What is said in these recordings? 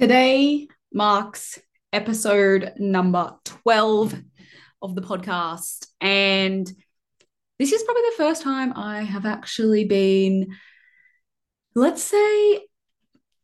Today marks episode number 12 of the podcast, and this is probably the first time I have actually been, let's say,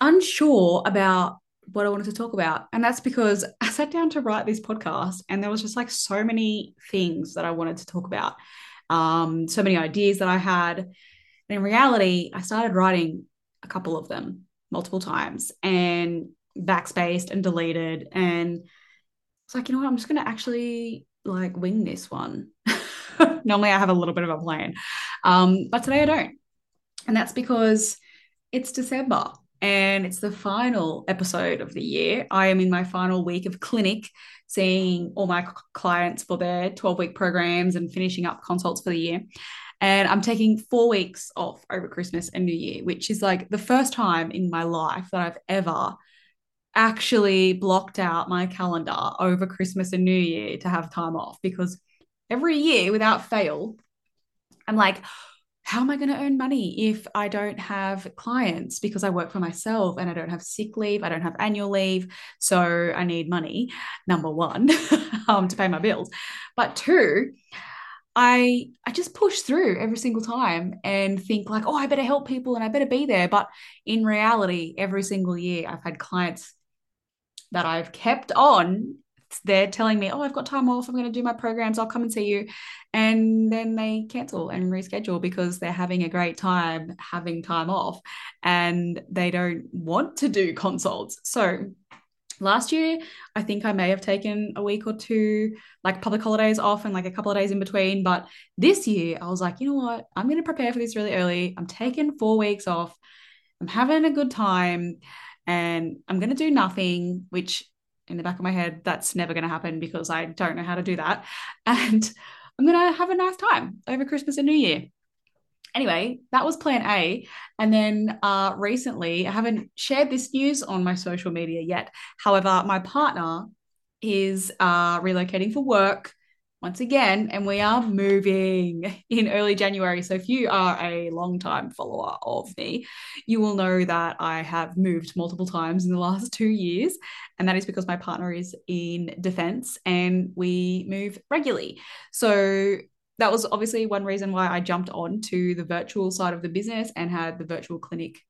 unsure about what I wanted to talk about. And that's because I sat down to write this podcast and there was just like so many things that I wanted to talk about, so many ideas that I had. And in reality, I started writing a couple of them multiple times and backspaced and deleted. And it's like, you know what, I'm just going to actually like wing this one. Normally I have a little bit of a plan, but today I don't. And that's because it's December and it's the final episode of the year. I am in my final week of clinic, seeing all my clients for their 12-week programs and finishing up consults for the year. And I'm taking 4 weeks off over Christmas and New Year, which is like the first time in my life that I've ever actually blocked out my calendar over Christmas and New Year to have time off, because every year without fail, I'm like, how am I going to earn money if I don't have clients, because I work for myself and I don't have sick leave, I don't have annual leave. So I need money, number one, to pay my bills. But two, I just push through every single time and think like, oh, I better help people and I better be there. But in reality, every single year I've had clients that I've kept on. They're telling me, oh, I've got time off, I'm going to do my programs, I'll come and see you. And then they cancel and reschedule because they're having a great time having time off and they don't want to do consults. So last year, I think I may have taken a week or two, like public holidays off and like a couple of days in between. But this year I was like, you know what, I'm going to prepare for this really early. I'm taking 4 weeks off. I'm having a good time and I'm going to do nothing, which in the back of my head, that's never going to happen because I don't know how to do that. And I'm going to have a nice time over Christmas and New Year. Anyway, that was plan A. And then recently, I haven't shared this news on my social media yet. However, my partner is relocating for work once again, and we are moving in early January. So if you are a long-time follower of me, you will know that I have moved multiple times in the last 2 years. And that is because my partner is in defense and we move regularly. So that was obviously one reason why I jumped on to the virtual side of the business and had the virtual clinic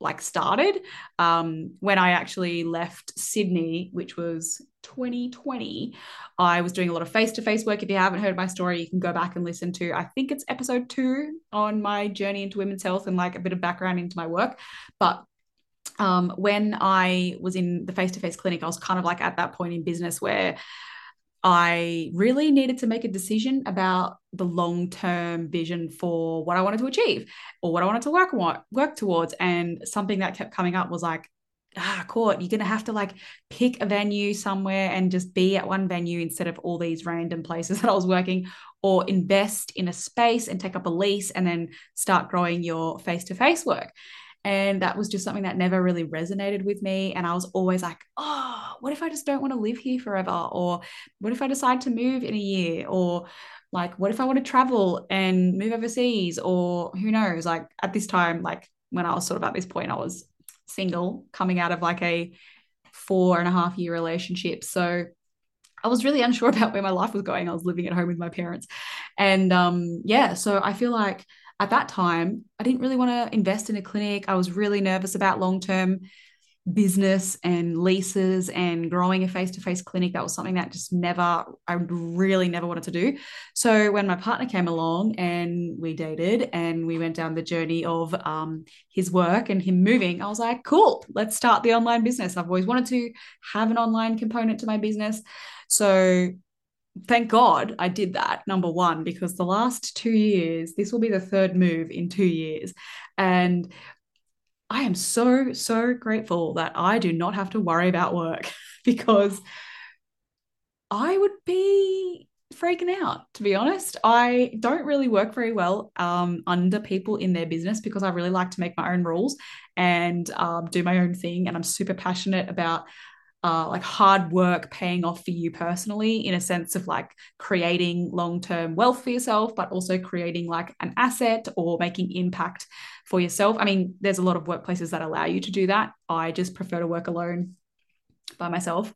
like started when I actually left Sydney, which was 2020. I was doing a lot of face-to-face work. If you haven't heard my story, you can go back and listen to, I think it's episode 2 on my journey into women's health and like a bit of background into my work. But when I was in the face-to-face clinic, I was kind of like at that point in business where I really needed to make a decision about the long-term vision for what I wanted to achieve or what I wanted to work towards. And something that kept coming up was like, Court, you're going to have to like pick a venue somewhere and just be at one venue instead of all these random places that I was working, or invest in a space and take up a lease and then start growing your face-to-face work. And that was just something that never really resonated with me. And I was always like, oh, what if I just don't want to live here forever? Or what if I decide to move in a year? Or like, what if I want to travel and move overseas? Or who knows? Like at this time, like when I was sort of at this point, I was single coming out of like a 4.5-year relationship. So I was really unsure about where my life was going. I was living at home with my parents. And so I feel like at that time, I didn't really want to invest in a clinic. I was really nervous about long-term business and leases and growing a face-to-face clinic. That was something that just I really never wanted to do. So when my partner came along and we dated and we went down the journey of his work and him moving, I was like, cool, let's start the online business. I've always wanted to have an online component to my business. So thank God I did that, number one, because the last 2 years, this will be the third move in 2 years. And I am so, so grateful that I do not have to worry about work, because I would be freaking out, to be honest. I don't really work very well under people in their business, because I really like to make my own rules and do my own thing. And I'm super passionate about like hard work paying off for you personally, in a sense of like creating long-term wealth for yourself, but also creating like an asset or making impact for yourself. I mean, there's a lot of workplaces that allow you to do that. I just prefer to work alone by myself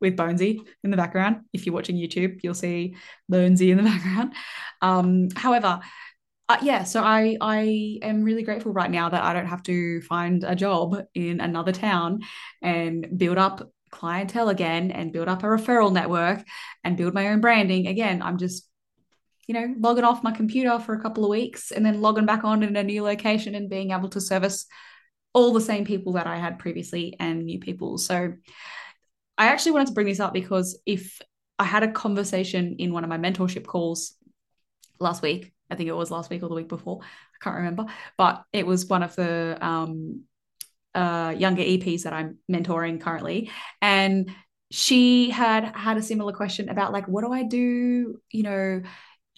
with Bonesy in the background. If you're watching YouTube, you'll see Bonesy in the background. However, yeah, so I am really grateful right now that I don't have to find a job in another town and build up clientele again and build up a referral network and build my own branding again. I'm just, you know, logging off my computer for a couple of weeks and then logging back on in a new location and being able to service all the same people that I had previously and new people. So I actually wanted to bring this up because if I had a conversation in one of my mentorship calls last week, I think it was last week or the week before, I can't remember, but it was one of the younger EPs that I'm mentoring currently. And she had a similar question about like, what do I do, you know,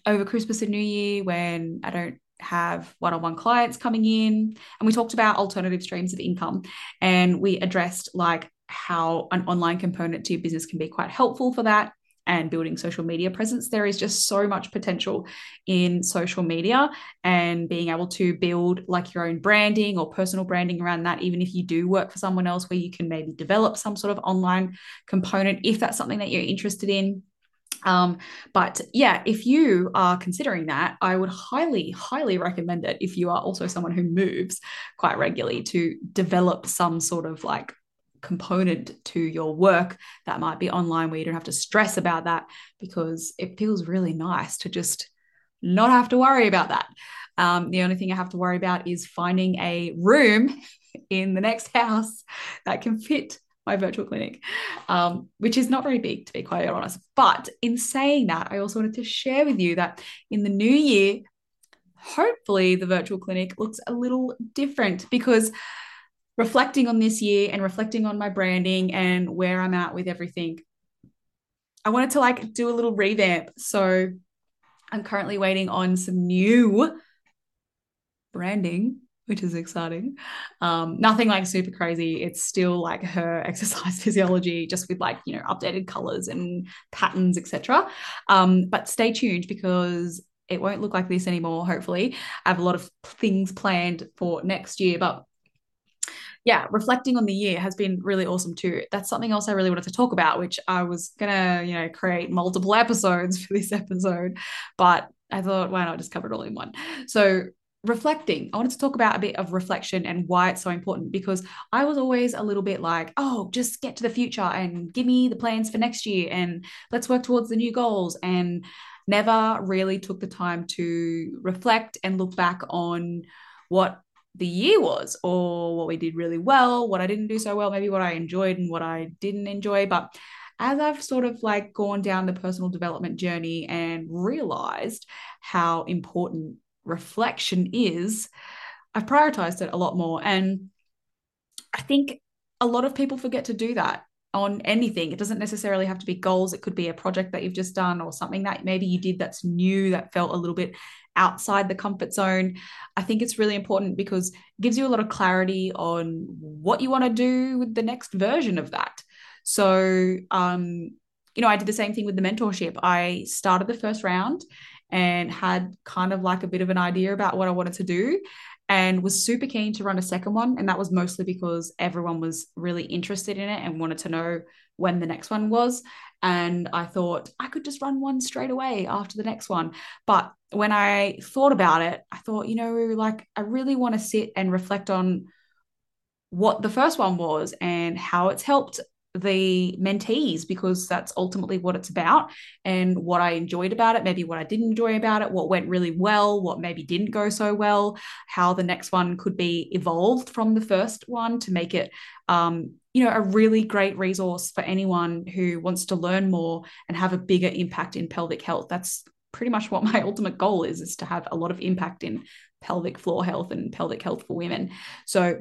over Christmas and New Year when I don't have one-on-one clients coming in? And we talked about alternative streams of income, and we addressed like how an online component to your business can be quite helpful for that. And building social media presence, there is just so much potential in social media and being able to build like your own branding or personal branding around that, even if you do work for someone else, where you can maybe develop some sort of online component if that's something that you're interested in. But yeah, if you are considering that, I would highly, highly recommend it if you are also someone who moves quite regularly, to develop some sort of like component to your work that might be online, where you don't have to stress about that, because it feels really nice to just not have to worry about that. The only thing I have to worry about is finding a room in the next house that can fit my virtual clinic, which is not very big, to be quite honest. But in saying that, I also wanted to share with you that in the new year, hopefully the virtual clinic looks a little different, because reflecting on this year and reflecting on my branding and where I'm at with everything, I wanted to like do a little revamp. So I'm currently waiting on some new branding, which is exciting. Nothing like super crazy. It's still like Her Exercise Physiology, just with like, you know, updated colors and patterns, etc. But stay tuned, because it won't look like this anymore. Hopefully I have a lot of things planned for next year, but yeah, reflecting on the year has been really awesome too. That's something else I really wanted to talk about, which I was gonna, you know, create multiple episodes for this episode, but I thought, why not just cover it all in one? So reflecting, I wanted to talk about a bit of reflection and why it's so important, because I was always a little bit like, oh, just get to the future and give me the plans for next year and let's work towards the new goals, and never really took the time to reflect and look back on what the year was, or what we did really well, what I didn't do so well, maybe what I enjoyed and what I didn't enjoy. But as I've sort of like gone down the personal development journey and realized how important reflection is, I've prioritized it a lot more. And I think a lot of people forget to do that on anything. It doesn't necessarily have to be goals. It could be a project that you've just done, or something that maybe you did that's new, that felt a little bit outside the comfort zone. I think it's really important because it gives you a lot of clarity on what you want to do with the next version of that. So, you know, I did the same thing with the mentorship. I started the first round and had kind of like a bit of an idea about what I wanted to do, and was super keen to run a second one. And that was mostly because everyone was really interested in it and wanted to know when the next one was. And I thought I could just run one straight away after the next one. But when I thought about it, I thought, you know, like I really want to sit and reflect on what the first one was and how it's helped the mentees, because that's ultimately what it's about, and what I enjoyed about it, maybe what I didn't enjoy about it, what went really well, what maybe didn't go so well, how the next one could be evolved from the first one to make it, you know, a really great resource for anyone who wants to learn more and have a bigger impact in pelvic health. That's pretty much what my ultimate goal is to have a lot of impact in pelvic floor health and pelvic health for women. So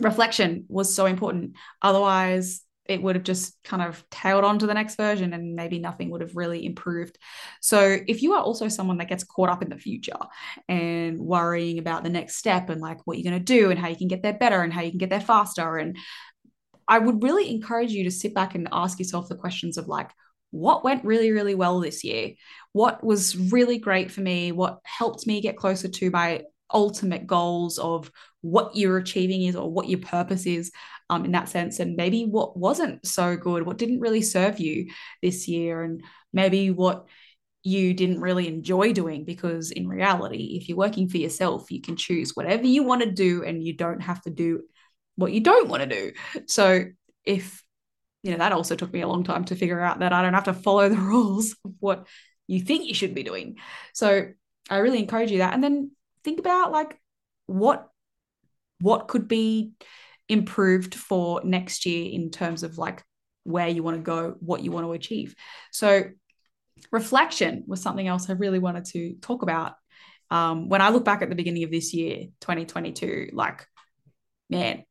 reflection was so important. Otherwise, it would have just kind of tailed on to the next version and maybe nothing would have really improved. So if you are also someone that gets caught up in the future and worrying about the next step and like what you're going to do and how you can get there better and how you can get there faster and I would really encourage you to sit back and ask yourself the questions of like, what went really, really well this year? What was really great for me? What helped me get closer to my ultimate goals of what you're achieving is, or what your purpose is in that sense, and maybe what wasn't so good, what didn't really serve you this year, and maybe what you didn't really enjoy doing, because in reality, if you're working for yourself, you can choose whatever you want to do and you don't have to do what you don't want to do. So if, you know, that also took me a long time to figure out that I don't have to follow the rules of what you think you should be doing. So I really encourage you that. And then think about like what could be improved for next year in terms of like where you want to go, what you want to achieve. So reflection was something else I really wanted to talk about. When I look back at the beginning of this year, 2022, like, man,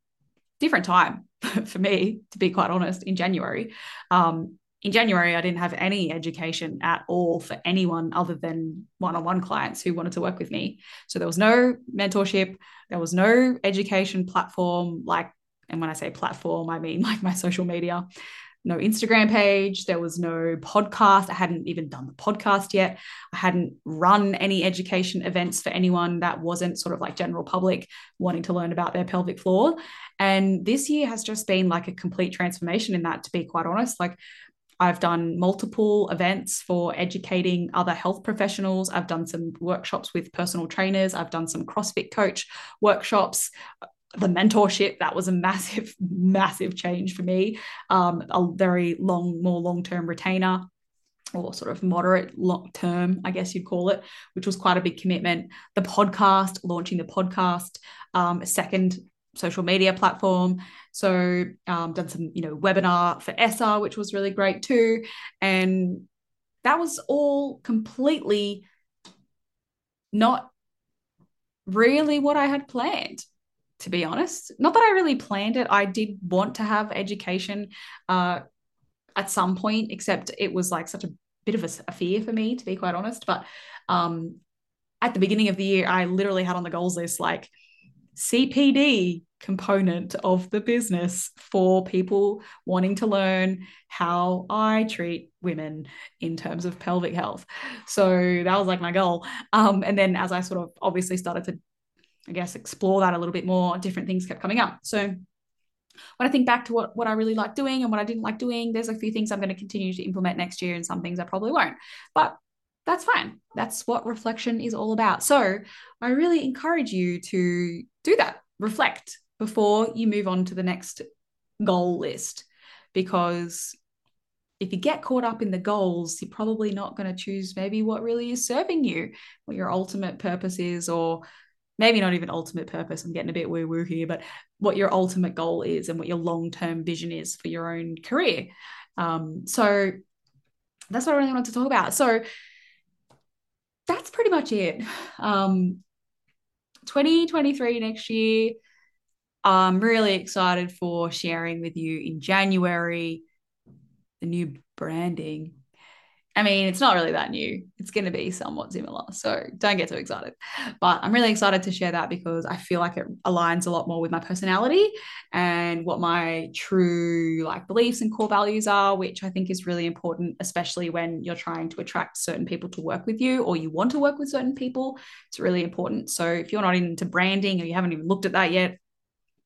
different time for me, to be quite honest, in January. In January, I didn't have any education at all for anyone other than one-on-one clients who wanted to work with me. So there was no mentorship. There was no education platform. Like, and when I say platform, I mean like my social media, no Instagram page. There was no podcast. I hadn't even done the podcast yet. I hadn't run any education events for anyone that wasn't sort of like general public wanting to learn about their pelvic floor. And this year has just been like a complete transformation in that, to be quite honest. Like, I've done multiple events for educating other health professionals. I've done some workshops with personal trainers. I've done some CrossFit coach workshops. The mentorship, that was a massive, massive change for me. A very long-term retainer, or sort of moderate long-term, I guess you'd call it, which was quite a big commitment. The podcast, launching the podcast, second social media platform. So done some, you know, webinar for ESSA, which was really great too. And that was all completely not really what I had planned, to be honest. Not that I really planned it. I did want to have education at some point, except it was like such a bit of a fear for me, to be quite honest. But at the beginning of the year, I literally had on the goals list like CPD component of the business for people wanting to learn how I treat women in terms of pelvic health. So that was like my goal. And then as I sort of obviously started to, I guess, explore that a little bit more, different things kept coming up. So when I think back to what I really like doing and what I didn't like doing, there's a few things I'm going to continue to implement next year and some things I probably won't. But that's fine. That's what reflection is all about. So I really encourage you to do that. Reflect before you move on to the next goal list, because if you get caught up in the goals, you're probably not going to choose maybe what really is serving you, what your ultimate purpose is, or maybe not even ultimate purpose, I'm getting a bit woo-woo here, but what your ultimate goal is and what your long-term vision is for your own career. So that's what I really wanted to talk about. So that's pretty much it. 2023 next year, I'm really excited for sharing with you in January the new branding. I mean, it's not really that new. It's going to be somewhat similar, so don't get too excited. But I'm really excited to share that because I feel like it aligns a lot more with my personality and what my true like beliefs and core values are, which I think is really important, especially when you're trying to attract certain people to work with you, or you want to work with certain people. It's really important. So if you're not into branding or you haven't even looked at that yet,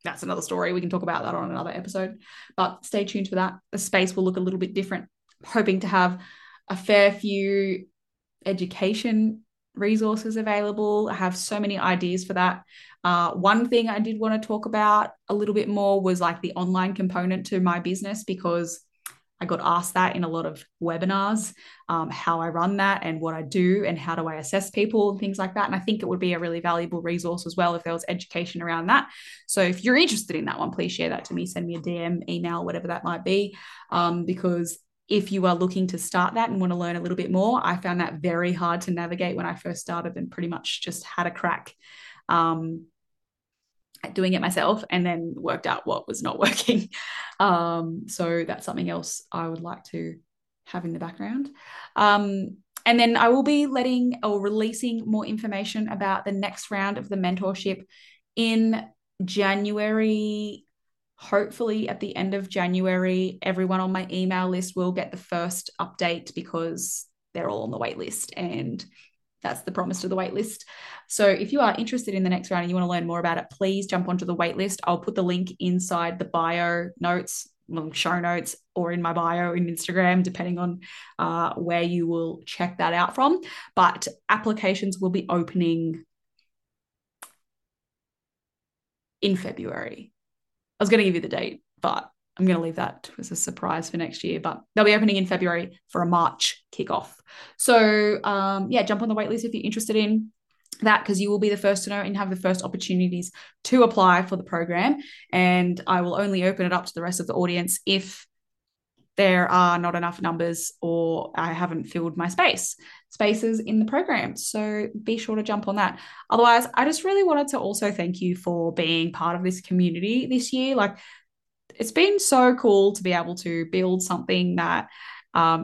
that's another story. We can talk about that on another episode. But stay tuned for that. The space will look a little bit different. Hoping to have a fair few education resources available. I have so many ideas for that. One thing I did want to talk about a little bit more was like the online component to my business, because I got asked that in a lot of webinars, how I run that and what I do and how do I assess people and things like that. And I think it would be a really valuable resource as well if there was education around that. So if you're interested in that one, please share that to me, send me a DM, email, whatever that might be, because if you are looking to start that and want to learn a little bit more, I found that very hard to navigate when I first started and pretty much just had a crack at doing it myself and then worked out what was not working. So that's something else I would like to have in the background. And then I will be letting or releasing more information about the next round of the mentorship in January. Hopefully at the end of January, everyone on my email list will get the first update because they're all on the wait list, and that's the promise to the wait list. So if you are interested in the next round and you want to learn more about it, please jump onto the wait list. I'll put the link inside the bio notes, show notes, or in my bio in Instagram, depending on where you will check that out from. But applications will be opening in February. I was going to give you the date, but I'm going to leave that as a surprise for next year, but they'll be opening in February for a March kickoff. So jump on the waitlist if you're interested in that, because you will be the first to know and have the first opportunities to apply for the program. And I will only open it up to the rest of the audience if there are not enough numbers or I haven't filled my spaces in the program. So be sure to jump on that. Otherwise, I just really wanted to also thank you for being part of this community this year. Like, it's been so cool to be able to build something that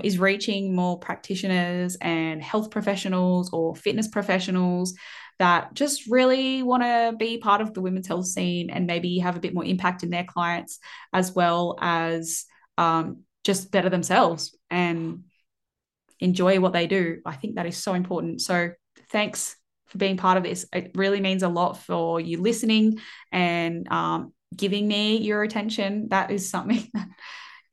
is reaching more practitioners and health professionals or fitness professionals that just really want to be part of the women's health scene and maybe have a bit more impact in their clients, as well as just better themselves and enjoy what they do. I think that is so important. So thanks for being part of this. It really means a lot for you listening and giving me your attention. That is something that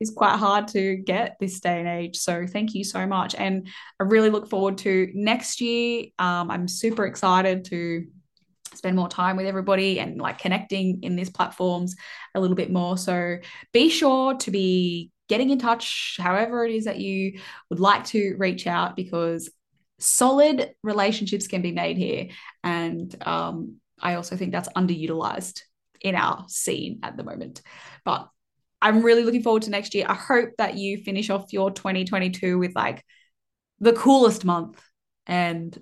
is quite hard to get this day and age. So thank you so much. And I really look forward to next year. I'm super excited to spend more time with everybody and like connecting in these platforms a little bit more. So be sure to be getting in touch, however it is that you would like to reach out, because solid relationships can be made here. And I also think that's underutilized in our scene at the moment. But I'm really looking forward to next year. I hope that you finish off your 2022 with like the coolest month and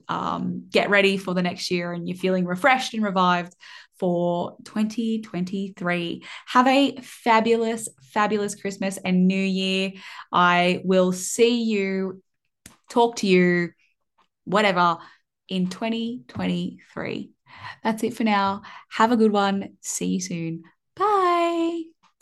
get ready for the next year and you're feeling refreshed and revived for 2023. Have a fabulous, fabulous Christmas and New Year. I will see you, talk to you, whatever, in 2023. That's it for now. Have a good one. See you soon.